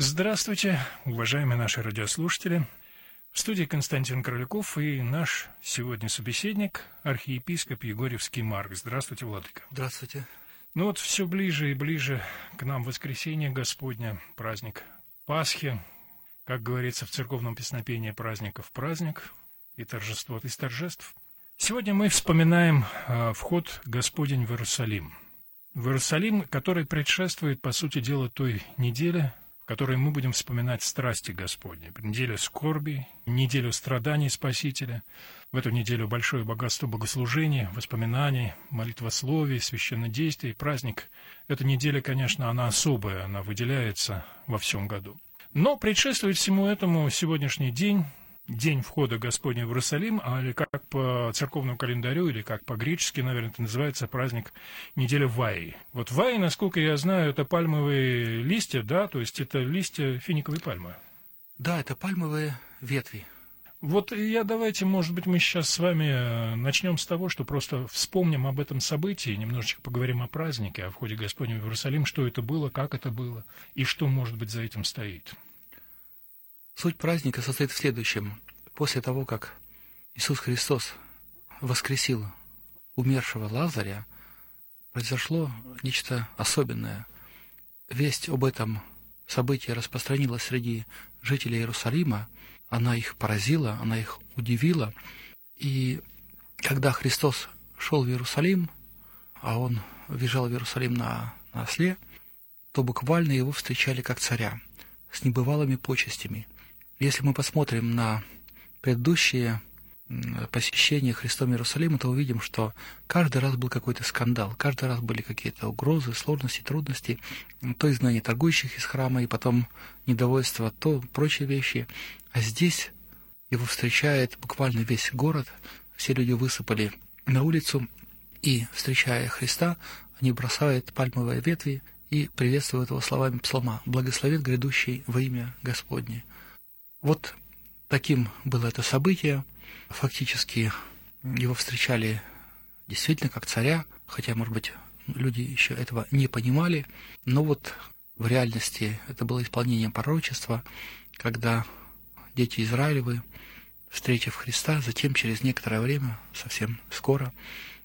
Здравствуйте, уважаемые наши радиослушатели. В студии Константин Корольков и наш сегодня собеседник, архиепископ Егорьевский Марк. Здравствуйте, владыка. Здравствуйте. Ну вот все ближе и ближе к нам воскресенье Господня, праздник Пасхи. Как говорится в церковном песнопении, праздников праздник и торжество из торжеств. Сегодня мы вспоминаем вход Господень в Иерусалим. В Иерусалим, который предшествует, по сути дела, той неделе, в которой мы будем вспоминать страсти Господни. Неделю скорби, неделю страданий Спасителя. В эту неделю большое богатство богослужения, воспоминаний, молитвословий, священнодействий, праздник. Эта неделя, конечно, она особая, она выделяется во всем году. Но предшествует всему этому сегодняшний день, день входа Господня в Иерусалим, а или как по церковному календарю, или как по-гречески, наверное, это называется праздник недели Вай. Вот Вай, насколько я знаю, это пальмовые листья, да, то есть это листья финиковой пальмы. Да, это пальмовые ветви. Вот давайте, может быть, мы сейчас с вами начнем с того, что просто вспомним об этом событии, немножечко поговорим о празднике, о входе Господнем в Иерусалим, что это было, как это было и что, может быть, за этим стоит. Суть праздника состоит в следующем. После того, как Иисус Христос воскресил умершего Лазаря, произошло нечто особенное. Весть об этом событии распространилась среди жителей Иерусалима, она их поразила, она их удивила. И когда Христос шел в Иерусалим, а Он въезжал в Иерусалим на осле, то буквально Его встречали как царя, с небывалыми почестями. Если мы посмотрим на предыдущие посещения Христом Иерусалима, то увидим, что каждый раз был какой-то скандал, каждый раз были какие-то угрозы, сложности, трудности, то изгнание торгующих из храма, и потом недовольство, то прочие вещи. А здесь его встречает буквально весь город, все люди высыпали на улицу, и, встречая Христа, они бросают пальмовые ветви и приветствуют его словами псалма: «Благословен грядущий во имя Господне». Вот таким было это событие. Фактически его встречали действительно как царя, хотя, может быть, люди еще этого не понимали, но вот в реальности это было исполнением пророчества, когда дети Израилевы, встретив Христа, затем через некоторое время, совсем скоро,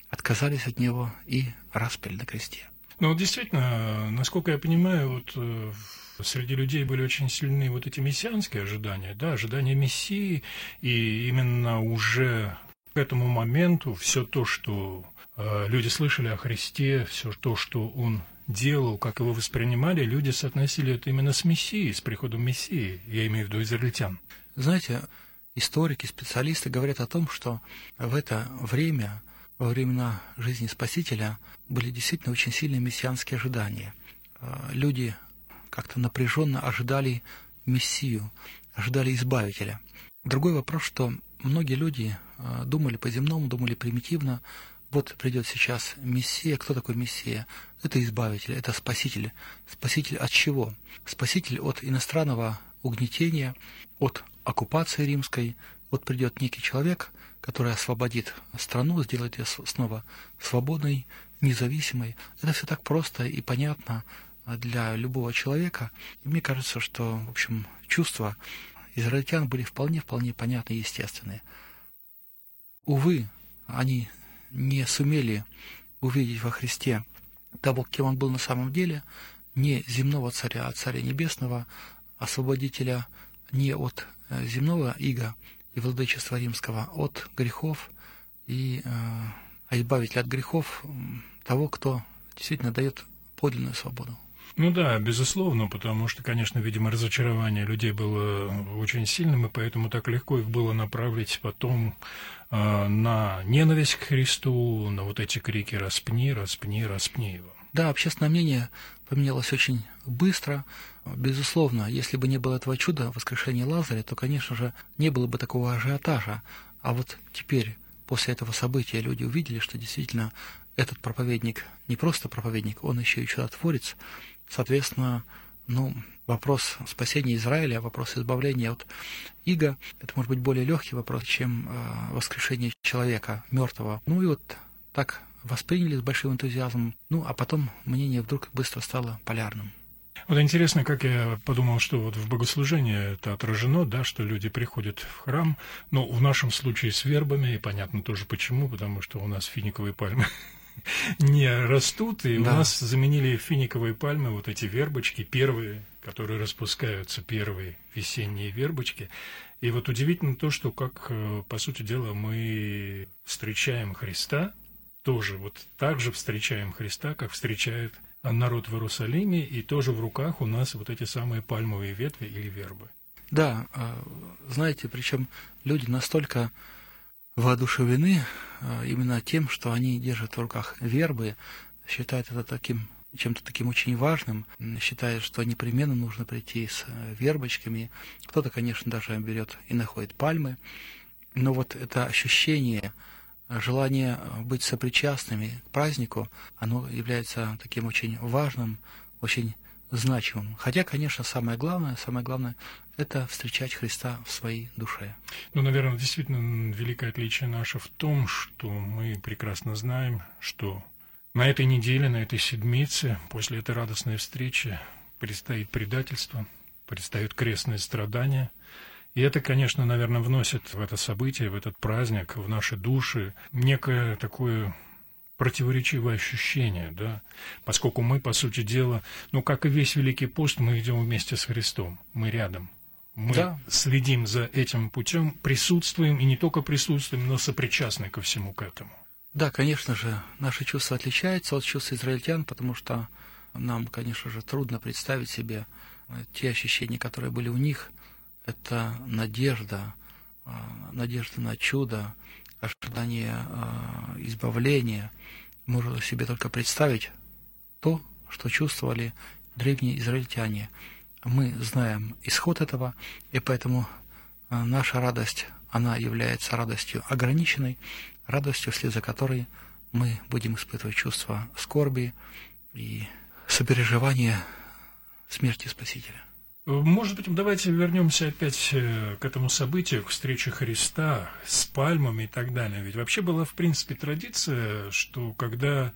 отказались от Него и распяли на кресте. Ну, вот действительно, насколько я понимаю, вот среди людей были очень сильны вот эти мессианские ожидания, да, ожидания Мессии, и именно уже к этому моменту все то, что люди слышали о Христе, все то, что Он делал, как Его воспринимали, люди соотносили это именно с Мессией, с приходом Мессии, я имею в виду израильтян. Знаете, историки, специалисты говорят о том, что в это время, во времена жизни Спасителя, были действительно очень сильные мессианские ожидания. Люди как-то напряженно ожидали Мессию, ожидали Избавителя. Другой вопрос, что многие люди думали по-земному, думали примитивно: вот придет сейчас Мессия. Кто такой Мессия? Это Избавитель, это Спаситель. Спаситель от чего? Спаситель от иностранного угнетения, от оккупации римской. Вот придет некий человек, который освободит страну, сделает ее снова свободной, независимой. Это все так просто и понятно для любого человека. И мне кажется, что, в общем, чувства израильтян были вполне понятны и естественные. Увы, они не сумели увидеть во Христе того, кем Он был на самом деле, не земного царя, а царя небесного, освободителя не от земного ига и владычества римского, от грехов, и избавителя от грехов, того, кто действительно дает подлинную свободу. Ну да, безусловно, потому что, конечно, видимо, разочарование людей было очень сильным, и поэтому так легко их было направить потом на ненависть к Христу, на вот эти крики «распни, распни, распни его». Да, общественное мнение поменялось очень быстро. Безусловно, если бы не было этого чуда, воскрешения Лазаря, то, конечно же, не было бы такого ажиотажа. А вот теперь, после этого события, люди увидели, что действительно этот проповедник не просто проповедник, он еще и чудотворец. Соответственно, вопрос спасения Израиля, вопрос избавления от ига, это может быть более легкий вопрос, чем воскрешение человека мертвого. Ну и вот так восприняли с большим энтузиазмом, а потом мнение вдруг быстро стало полярным. Вот интересно, как я подумал, что вот в богослужении это отражено, да, что люди приходят в храм, но в нашем случае с вербами, и понятно тоже почему, потому что у нас финиковые пальмы не растут, и у нас заменили финиковые пальмы, вот эти вербочки первые, которые распускаются, первые весенние вербочки. И вот удивительно то, что как, по сути дела, мы встречаем Христа, тоже вот так же встречаем Христа, как встречает народ в Иерусалиме, и тоже в руках у нас вот эти самые пальмовые ветви или вербы. Да, знаете, причем люди настолько воодушевлены именно тем, что они держат в руках вербы, считают это таким, чем-то таким очень важным, считают, что непременно нужно прийти с вербочками. Кто-то, конечно, даже берет и находит пальмы, но вот это ощущение, желание быть сопричастными к празднику, оно является таким очень важным, очень значимым. Хотя, конечно, самое главное – это встречать Христа в своей душе. Ну, наверное, действительно, великое отличие наше в том, что мы прекрасно знаем, что на этой неделе, на этой седмице, после этой радостной встречи предстоит предательство, предстоят крестные страдания. И это, конечно, наверное, вносит в это событие, в этот праздник, в наши души некое такое противоречивое ощущение, да, поскольку мы, по сути дела, ну, как и весь Великий пост, мы идем вместе с Христом, мы рядом, мы следим за этим путем, присутствуем, и не только присутствуем, но сопричастны ко всему к этому. Да, конечно же, наши чувства отличаются от чувств израильтян, потому что нам, конечно же, трудно представить себе те ощущения, которые были у них. Это надежда на чудо, ожидание избавления. Можно себе только представить то, что чувствовали древние израильтяне. Мы знаем исход этого, и поэтому наша радость, она является радостью ограниченной, радостью, вслед за которой мы будем испытывать чувство скорби и сопереживания смерти Спасителя. Может быть, давайте вернемся опять к этому событию, к встрече Христа с пальмами и так далее. Ведь вообще была, в принципе, традиция, что когда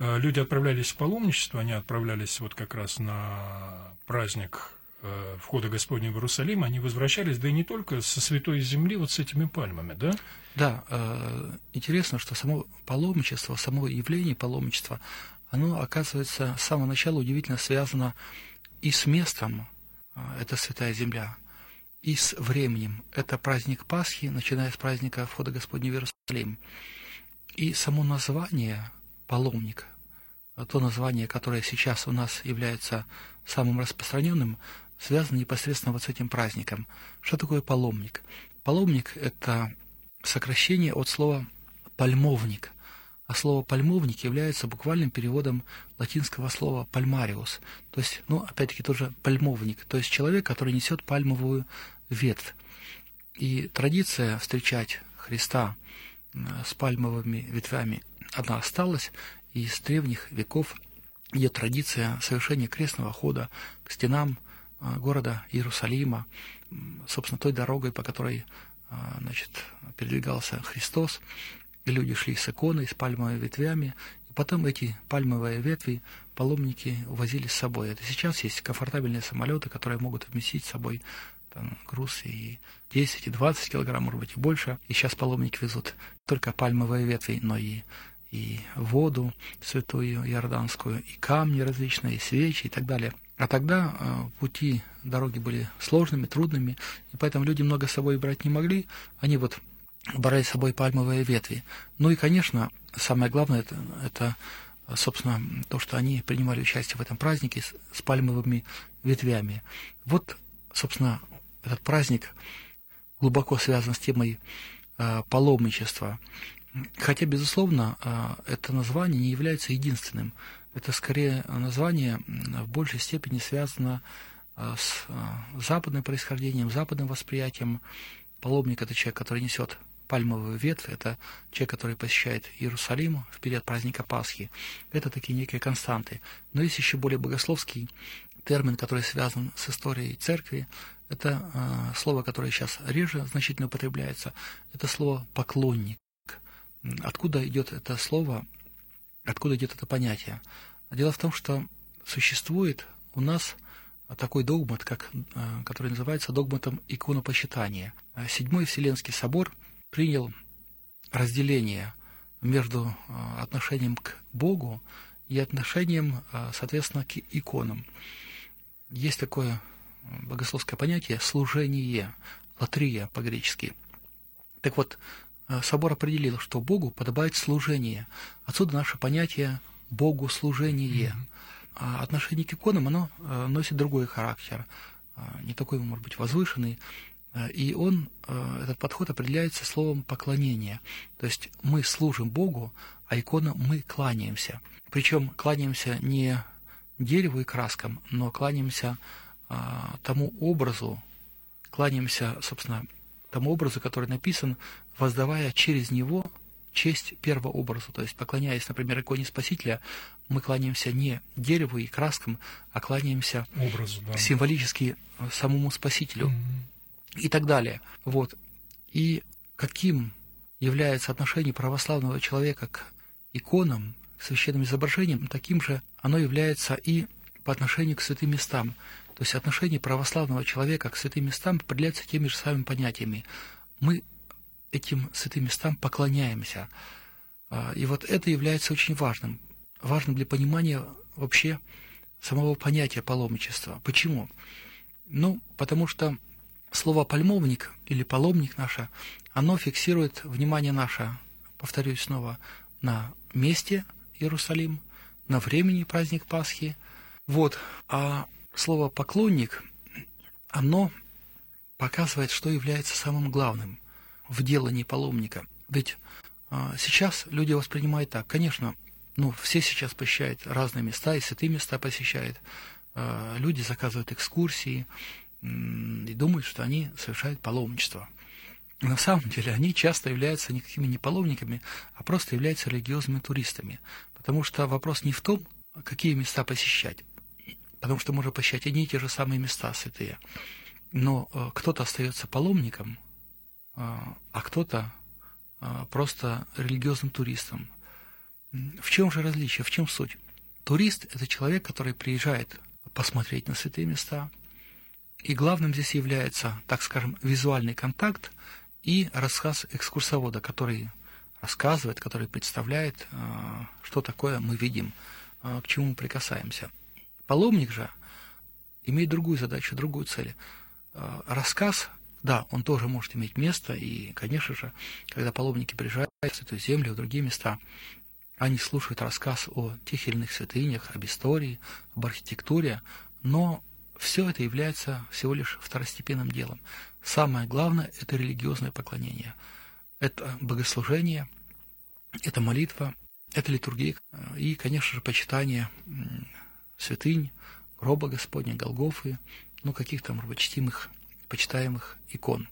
люди отправлялись в паломничество, они отправлялись вот как раз на праздник входа Господня в Иерусалим, они возвращались, да и не только, со Святой Земли вот с этими пальмами, да? Да, интересно, что само паломничество, само явление паломничества, оно, оказывается, с самого начала удивительно связано и с местом, это Святая Земля, и с временем. Это праздник Пасхи, начиная с праздника входа Господня в Иерусалим. И само название «паломник», то название, которое сейчас у нас является самым распространенным, связано непосредственно вот с этим праздником. Что такое паломник? Паломник – это сокращение от слова «пальмовник». А слово «пальмовник» является буквальным переводом латинского слова «пальмариус». То есть, ну, опять-таки, тоже «пальмовник», то есть человек, который несет пальмовую ветвь. И традиция встречать Христа с пальмовыми ветвями, она осталась, и с древних веков идет традиция совершения крестного хода к стенам города Иерусалима, собственно, той дорогой, по которой, значит, передвигался Христос. И люди шли с иконой, с пальмовыми ветвями, и потом эти пальмовые ветви паломники увозили с собой. Это сейчас есть комфортабельные самолеты, которые могут вместить с собой там груз и 10, и 20 килограмм, может быть, и больше. И сейчас паломники везут не только пальмовые ветви, но и воду святую иорданскую, и камни различные, и свечи, и так далее. А тогда пути, дороги были сложными, трудными, и поэтому люди много с собой брать не могли. Они вот брали с собой пальмовые ветви. Ну и, конечно, самое главное, это собственно, то, что они принимали участие в этом празднике с пальмовыми ветвями. Вот, собственно, этот праздник глубоко связан с темой паломничества. Хотя, безусловно, это название не является единственным. Это, скорее, название в большей степени связано с западным происхождением, западным восприятием. Паломник – это человек, который несет пальмовую ветвь, это человек, который посещает Иерусалим в период праздника Пасхи. Это такие некие константы. Но есть еще более богословский термин, который связан с историей церкви. Это слово, которое сейчас реже значительно употребляется. Это слово «поклонник». Откуда идет это слово, откуда идет это понятие? Дело в том, что существует у нас такой догмат, который называется догматом иконопочитания. Седьмой Вселенский собор принял разделение между отношением к Богу и отношением, соответственно, к иконам. Есть такое богословское понятие «служение», «латрия» по-гречески. Так вот, собор определил, что Богу подобает служение. Отсюда наше понятие «богослужение». А отношение к иконам, оно носит другой характер, не такой, может быть, возвышенный. И этот подход определяется словом «поклонение». То есть мы служим Богу, а иконам мы кланяемся. Причем кланяемся не дереву и краскам, но кланяемся тому образу, собственно, тому образу, который написан, воздавая через него честь первого образа. То есть, поклоняясь, например, иконе Спасителя, мы кланяемся не дереву и краскам, а кланяемся образу, да, символически самому Спасителю. И так далее. Вот. И каким является отношение православного человека к иконам, к священным изображениям, таким же оно является и по отношению к святым местам. То есть отношение православного человека к святым местам определяется теми же самыми понятиями. Мы этим святым местам поклоняемся. И вот это является очень важным. Важным для понимания вообще самого понятия паломничества. Почему? Ну, потому что слово «пальмовник» или «паломник» наше, оно фиксирует внимание наше, повторюсь снова, на месте Иерусалим, на времени праздник Пасхи. Вот. А слово «поклонник», оно показывает, что является самым главным в делании паломника. Ведь сейчас люди воспринимают так. Конечно, все сейчас посещают разные места, и святые места посещают. Люди заказывают экскурсии и думают, что они совершают паломничество. На самом деле они часто являются никакими не паломниками, а просто являются религиозными туристами. Потому что вопрос не в том, какие места посещать. Потому что можно посещать одни и те же самые места святые. Но кто-то остается паломником, а кто-то просто религиозным туристом. В чем же различие, в чем суть? Турист – это человек, который приезжает посмотреть на святые места. И главным здесь является, так скажем, визуальный контакт и рассказ экскурсовода, который рассказывает, который представляет, что такое мы видим, к чему мы прикасаемся. Паломник же имеет другую задачу, другую цель. Рассказ, да, он тоже может иметь место, и, конечно же, когда паломники приезжают в Святую Землю, в другие места, они слушают рассказ о тех или иных святынях, об истории, об архитектуре, но все это является всего лишь второстепенным делом. Самое главное – это религиозное поклонение. Это богослужение, это молитва, это литургия и, конечно же, почитание святынь, гроба Господня, Голгофы, каких-то, может быть, чтимых, почитаемых икон.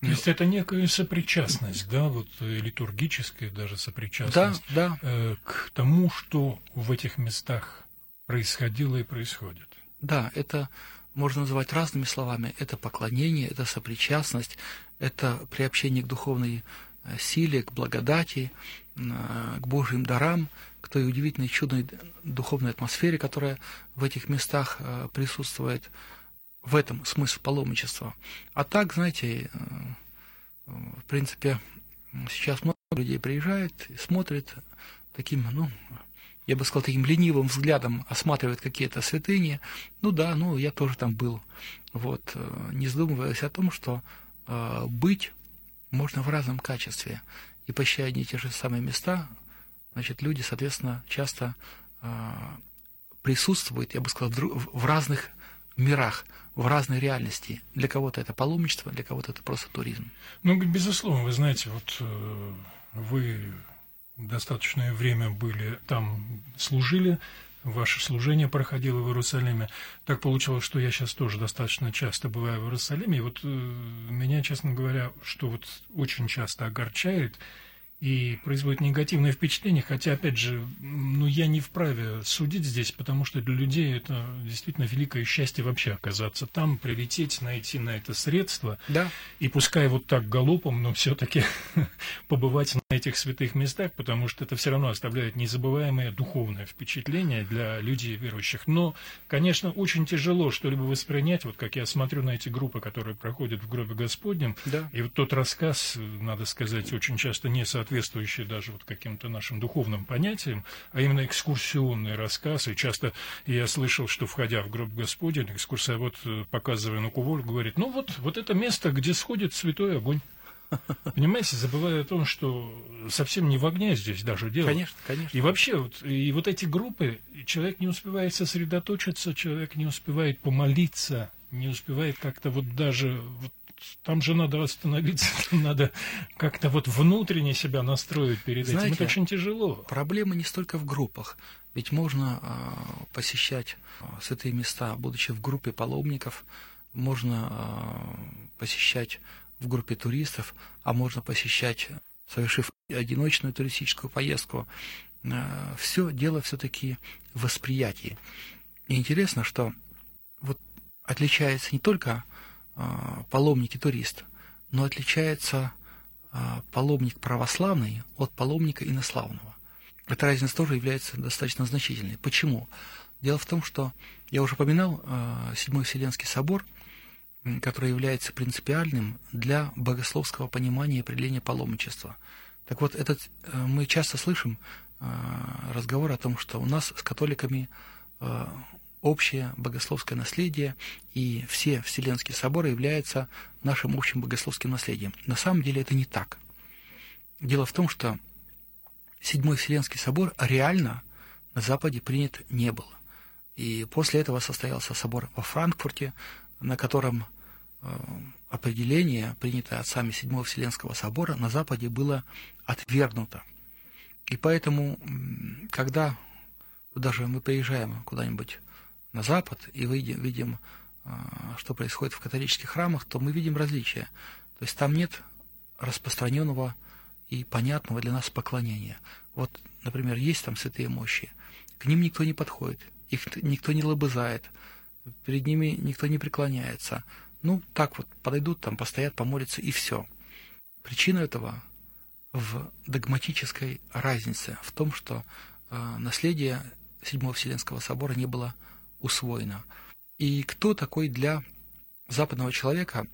То есть это некая сопричастность, да, литургическая даже сопричастность, да. К тому, что в этих местах происходило и происходит. Да, это можно назвать разными словами. Это поклонение, это сопричастность, это приобщение к духовной силе, к благодати, к Божьим дарам, к той удивительной, чудной духовной атмосфере, которая в этих местах присутствует. В этом смысл паломничества. А так, знаете, в принципе, сейчас много людей приезжает и смотрит таким, я бы сказал, таким ленивым взглядом осматривает какие-то святыни. Я тоже там был. Вот, не задумываясь о том, что быть можно в разном качестве. И посещая одни и те же самые места, люди, соответственно, часто присутствуют, я бы сказал, в разных мирах, в разной реальности. Для кого-то это паломничество, для кого-то это просто туризм. Безусловно, вы знаете, вы достаточное время были там, служили, ваше служение проходило в Иерусалиме. Так получилось, что я сейчас тоже достаточно часто бываю в Иерусалиме. И меня, честно говоря, что очень часто огорчает и производит негативное впечатление, хотя, опять же, я не вправе судить здесь, потому что для людей это действительно великое счастье вообще оказаться там, прилететь, найти на это средства, да. И пускай вот так галопом, но все-таки побывать на этих святых местах, потому что это все равно оставляет незабываемое духовное впечатление для людей верующих. Но, конечно, очень тяжело что-либо воспринять, вот как я смотрю на эти группы, которые проходят в гробе Господнем, да. И вот тот рассказ, надо сказать, очень часто не соответствует даже вот каким-то нашим духовным понятиям, а именно экскурсионные рассказы. Часто я слышал, что, входя в гроб Господень, экскурсовод, показывая на куволь, говорит: ну вот это место, где сходит святой огонь. Понимаете, забывая о том, что совсем не в огне здесь даже дело. Конечно, конечно. И вообще, вот эти группы, человек не успевает сосредоточиться, человек не успевает помолиться, не успевает как-то там же надо остановиться, надо как-то внутренне себя настроить перед этим. Это очень тяжело. Проблема не столько в группах. Ведь можно посещать святые места, будучи в группе паломников, можно посещать в группе туристов, а можно посещать, совершив одиночную туристическую поездку. Все дело все-таки в восприятии. И интересно, что отличается не только паломник и турист, но отличается паломник православный от паломника инославного. Эта разница тоже является достаточно значительной. Почему? Дело в том, что я уже упоминал Седьмой Вселенский собор, который является принципиальным для богословского понимания и определения паломничества. Так вот, мы часто слышим разговор о том, что у нас с католиками общее богословское наследие, и все вселенские соборы являются нашим общим богословским наследием. На самом деле это не так. Дело в том, что Седьмой Вселенский собор реально на Западе принят не был. И после этого состоялся собор во Франкфурте, на котором определение, принятое отцами Седьмого Вселенского собора, на Западе было отвергнуто. И поэтому, когда даже мы приезжаем куда-нибудь на Запад и видим, что происходит в католических храмах, то мы видим различия. То есть там нет распространенного и понятного для нас поклонения. Например, есть там святые мощи, к ним никто не подходит, их никто не лобызает, перед ними никто не преклоняется. Подойдут, там постоят, помолятся, и все. Причина этого в догматической разнице, в том, что наследие Седьмого Вселенского собора не было усвоено. И кто такой для западного человека,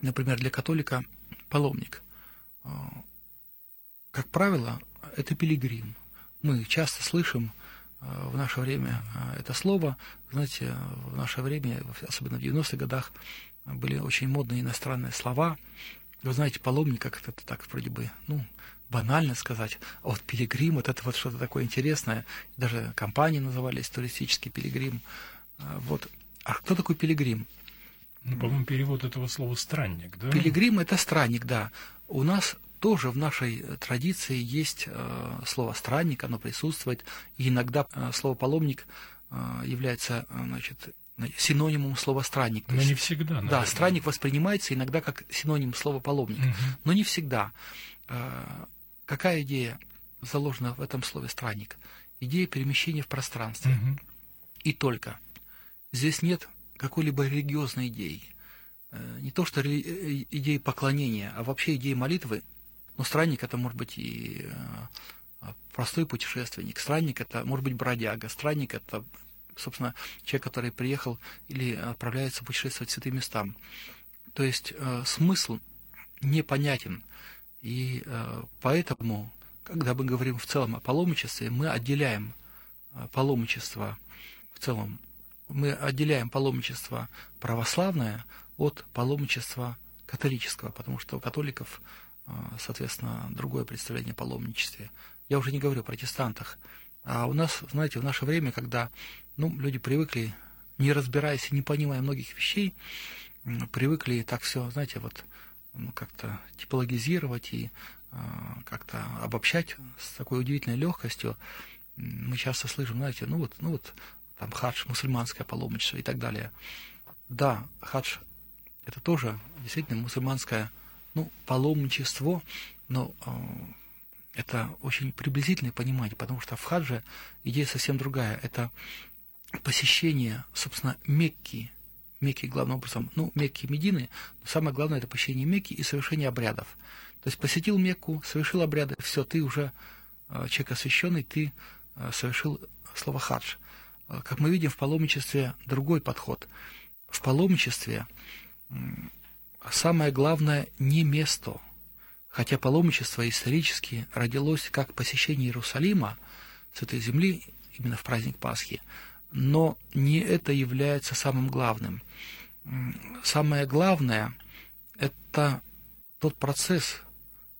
например, для католика, паломник? Как правило, это пилигрим. Мы часто слышим в наше время это слово. Знаете, в наше время, особенно в 90-х годах, были очень модные иностранные слова. Вы знаете, паломник, как это так вроде бы, банально сказать, а пилигрим, это что-то такое интересное. Даже компании назывались «Туристический пилигрим». А кто такой пилигрим? По-моему, перевод этого слова «странник», да? Пилигрим – это странник, да. У нас тоже в нашей традиции есть слово «странник», оно присутствует. И иногда слово «паломник» является, синонимом слова «странник». Но не всегда, наверное. Да, странник воспринимается иногда как синоним слова «паломник», но не всегда. Какая идея заложена в этом слове «странник»? Идея перемещения в пространстве. И только. Здесь нет какой-либо религиозной идеи. Не то что идеи поклонения, а вообще идеи молитвы. Но странник – это может быть и простой путешественник. Странник – это может быть бродяга. Странник – это, собственно, человек, который приехал или отправляется путешествовать в святые места. То есть смысл непонятен. И поэтому, когда мы говорим в целом о паломничестве, мы отделяем паломничество в целом. Мы отделяем паломничество православное от паломничества католического, потому что у католиков, соответственно, другое представление о паломничестве. Я уже не говорю о протестантах. А у нас, знаете, в наше время, когда люди привыкли, не разбираясь и не понимая многих вещей, привыкли так все, знаете, как-то типологизировать и как-то обобщать с такой удивительной легкостью. Мы часто слышим, знаете, там хадж, мусульманское паломничество и так далее. Да, хадж – это тоже действительно мусульманское паломничество, но Это очень приблизительное понимание, потому что в хадже идея совсем другая. Это посещение, собственно, Мекки главным образом, Мекки и Медины, но самое главное – это посещение Мекки и совершение обрядов. То есть посетил Мекку, совершил обряды, все, ты уже человек освященный, ты совершил слово хадж. Как мы видим, в паломничестве другой подход. В паломничестве самое главное не место, хотя паломничество исторически родилось как посещение Иерусалима, Святой Земли, именно в праздник Пасхи, но не это является самым главным. Самое главное – это тот процесс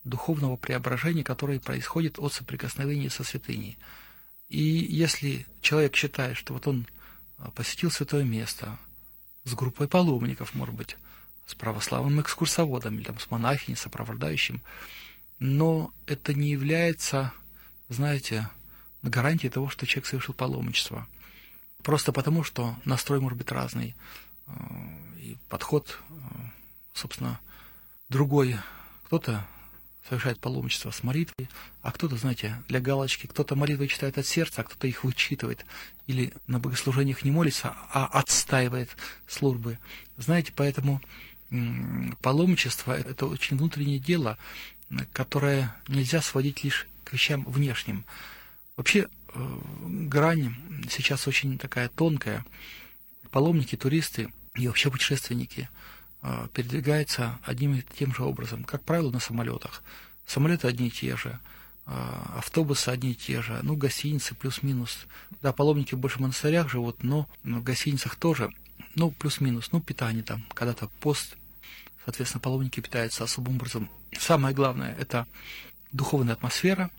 духовного преображения, который происходит от соприкосновения со святыней. И если человек считает, что вот он посетил святое место с группой паломников, может быть, с православным экскурсоводом или с монахиней, сопровождающим, но это не является, знаете, гарантией того, что человек совершил паломничество. Просто потому, что настрой может быть разный, и подход, собственно, другой. Кто-то совершает паломничество с молитвой, а кто-то, знаете, для галочки, кто-то молитвы читает от сердца, а кто-то их вычитывает, или на богослужениях не молится, а отстаивает службы. Знаете, поэтому паломничество – это очень внутреннее дело, которое нельзя сводить лишь к вещам внешним. Вообще, грань сейчас очень такая тонкая. Паломники, туристы и вообще путешественники – передвигается одним и тем же образом. Как правило, на самолетах. Самолеты одни и те же, автобусы одни и те же, гостиницы плюс-минус. Да, паломники больше в монастырях живут, но в гостиницах тоже, плюс-минус. Питание там, когда-то пост, соответственно, паломники питаются особым образом. Самое главное – это духовная атмосфера,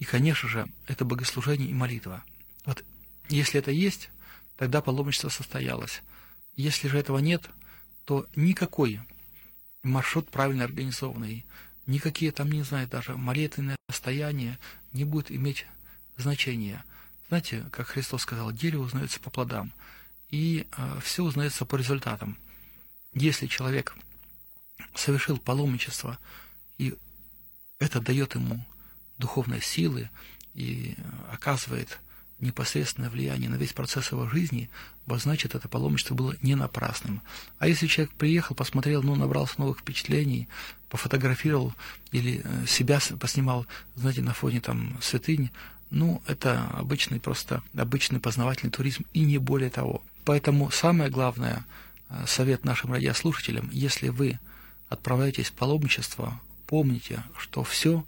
и, конечно же, это богослужение и молитва. Вот если это есть, тогда паломничество состоялось. Если же этого нет, то никакой маршрут правильно организованный, никакие там, даже молитвенные состояния не будут иметь значения. Знаете, как Христос сказал, дерево узнается по плодам, и все узнается по результатам. Если человек совершил паломничество, и это дает ему духовные силы и оказывает непосредственное влияние на весь процесс его жизни, значит, это паломничество было не напрасным. А если человек приехал, посмотрел, набрался новых впечатлений, пофотографировал или себя поснимал, на фоне там святынь, это обычный познавательный туризм и не более того. Поэтому самое главное, совет нашим радиослушателям, если вы отправляетесь в паломничество, помните, что все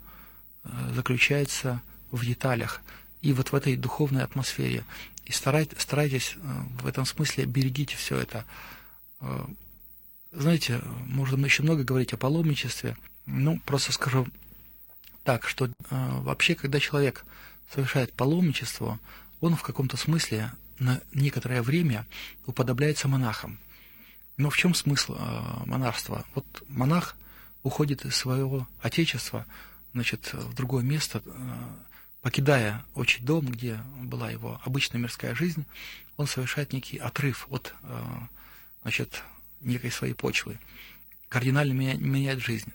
заключается в деталях, и вот в этой духовной атмосфере. И старайтесь в этом смысле, берегите все это. Знаете, можно еще много говорить о паломничестве. Просто скажу так, что вообще, когда человек совершает паломничество, он в каком-то смысле на некоторое время уподобляется монахам. Но в чем смысл монашества? Вот монах уходит из своего отечества, в другое место, покидая отчий дом, где была его обычная мирская жизнь, он совершает некий отрыв от некой своей почвы, кардинально меняет жизнь.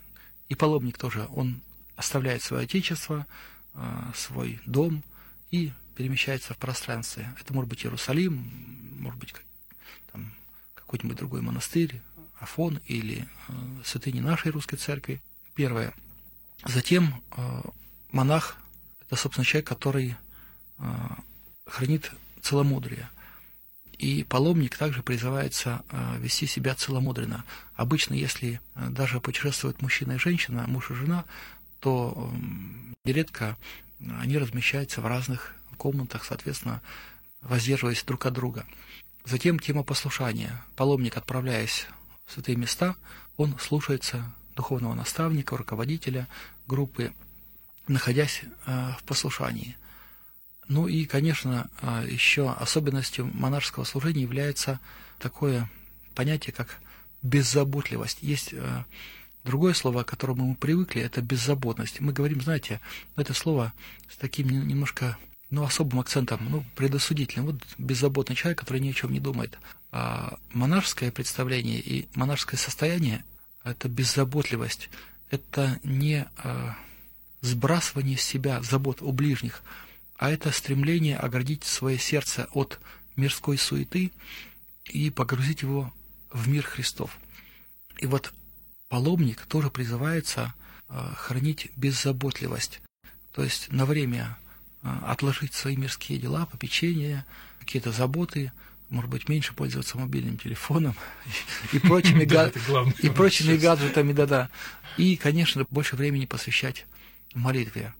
И паломник тоже, он оставляет свое отечество, свой дом и перемещается в пространстве. Это может быть Иерусалим, может быть какой-нибудь другой монастырь, Афон или святыни нашей Русской Церкви. Первое. Затем монах, это, собственно, человек, который хранит целомудрие. И паломник также призывается вести себя целомудренно. Обычно, если даже путешествуют мужчина и женщина, муж и жена, то нередко они размещаются в разных комнатах, соответственно, воздерживаясь друг от друга. Затем тема послушания. Паломник, отправляясь в святые места, он слушается духовного наставника, руководителя группы, находясь в послушании. И, конечно, еще особенностью монашеского служения является такое понятие, как беззаботливость. Есть другое слово, к которому мы привыкли, это беззаботность. Мы говорим, это слово с таким немножко особым акцентом, предосудительным. Вот беззаботный человек, который ни о чем не думает. А монашеское представление и монашеское состояние – это беззаботливость, это не сбрасывание с себя забот о ближних, а это стремление оградить свое сердце от мирской суеты и погрузить его в мир Христов. И вот паломник тоже призывается хранить беззаботливость, то есть на время отложить свои мирские дела, попечения, какие-то заботы, может быть, меньше пользоваться мобильным телефоном и прочими гаджетами, да-да. И, конечно, больше времени посвящать молитве.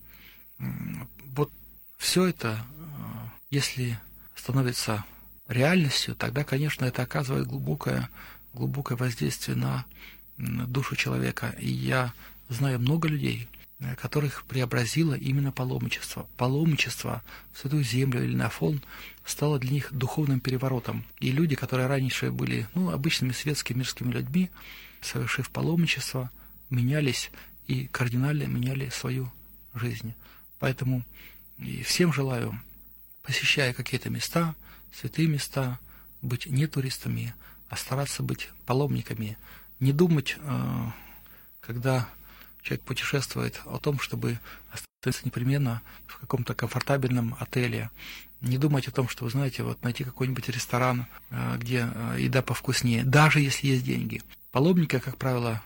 Вот все это, если становится реальностью, тогда, конечно, это оказывает глубокое воздействие на душу человека. И я знаю много людей, которых преобразило именно паломничество. Паломничество в Святую Землю или на Афон стало для них духовным переворотом. И люди, которые раньше были обычными светскими мирскими людьми, совершив паломничество, менялись и кардинально меняли свою жизнь. Поэтому и всем желаю, посещая какие-то места, святые места, быть не туристами, а стараться быть паломниками. Не думать, когда человек путешествует, о том, чтобы оставаться непременно в каком-то комфортабельном отеле. Не думать о том, что, вы знаете, вот найти какой-нибудь ресторан, где еда повкуснее, даже если есть деньги. Паломники, как правило,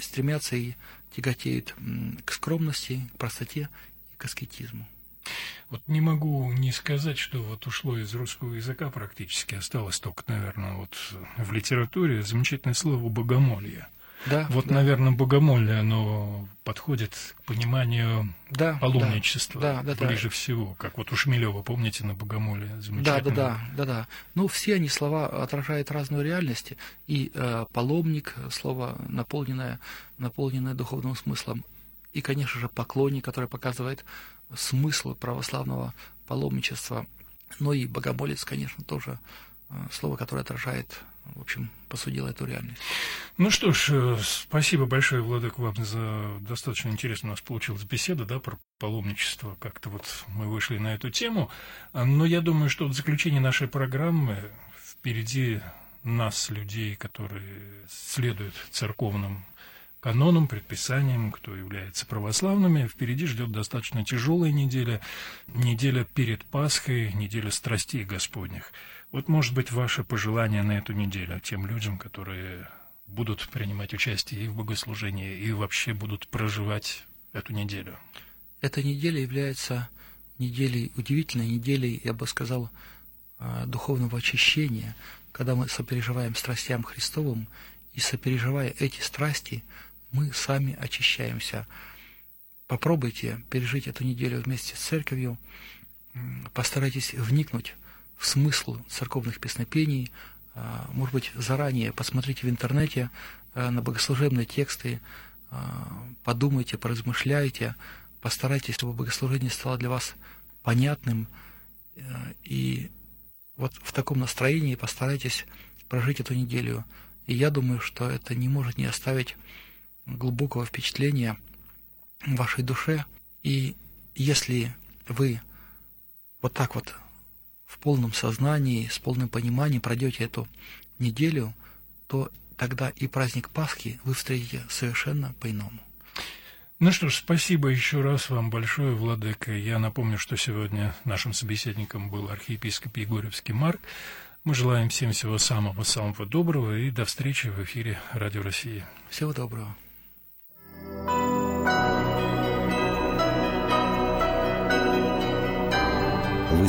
стремятся и тяготеют к скромности, к простоте и к аскетизму. Вот не могу не сказать, что вот ушло из русского языка практически, осталось только, наверное, вот в литературе замечательное слово «богомолье». Да, вот, да. Наверное, богомолье, оно подходит к пониманию паломничества ближе всего. Как вот у Шмелёва, помните, на богомолье замечательно. Да. Ну, все они слова отражают разную реальность. И паломник, слово наполненное духовным смыслом. И, конечно же, поклонник, который показывает смысл православного паломничества. Но и богомолец, конечно, тоже слово, которое отражает, в общем, посудила эту реальность. Ну что ж, спасибо большое, Владыка, вам за достаточно интересную у нас получилась беседа, про паломничество. Как-то вот мы вышли на эту тему. Но я думаю, что в заключении нашей программы впереди нас, людей, которые следуют церковным канонам, предписаниям, кто является православными, впереди ждет достаточно тяжелая неделя, неделя перед Пасхой, неделя страстей Господних. Вот, может быть, ваше пожелание на эту неделю тем людям, которые будут принимать участие и в богослужении, и вообще будут проживать эту неделю. Эта неделя является неделей, удивительной неделей, я бы сказал, духовного очищения, когда мы сопереживаем страстям Христовым, и сопереживая эти страсти, мы сами очищаемся. Попробуйте пережить эту неделю вместе с церковью, постарайтесь вникнуть в смысл церковных песнопений, может быть, заранее посмотрите в интернете на богослужебные тексты, подумайте, поразмышляйте, постарайтесь, чтобы богослужение стало для вас понятным, и вот в таком настроении постарайтесь прожить эту неделю. И я думаю, что это не может не оставить глубокого впечатления в вашей душе, и если вы вот так вот в полном сознании, с полным пониманием пройдете эту неделю, то тогда и праздник Пасхи вы встретите совершенно по-иному. Ну что ж, спасибо еще раз вам большое, Владыка. Я напомню, что сегодня нашим собеседником был архиепископ Егорьевский Марк. Мы желаем всем всего самого-самого доброго и до встречи в эфире Радио России. Всего доброго. Вы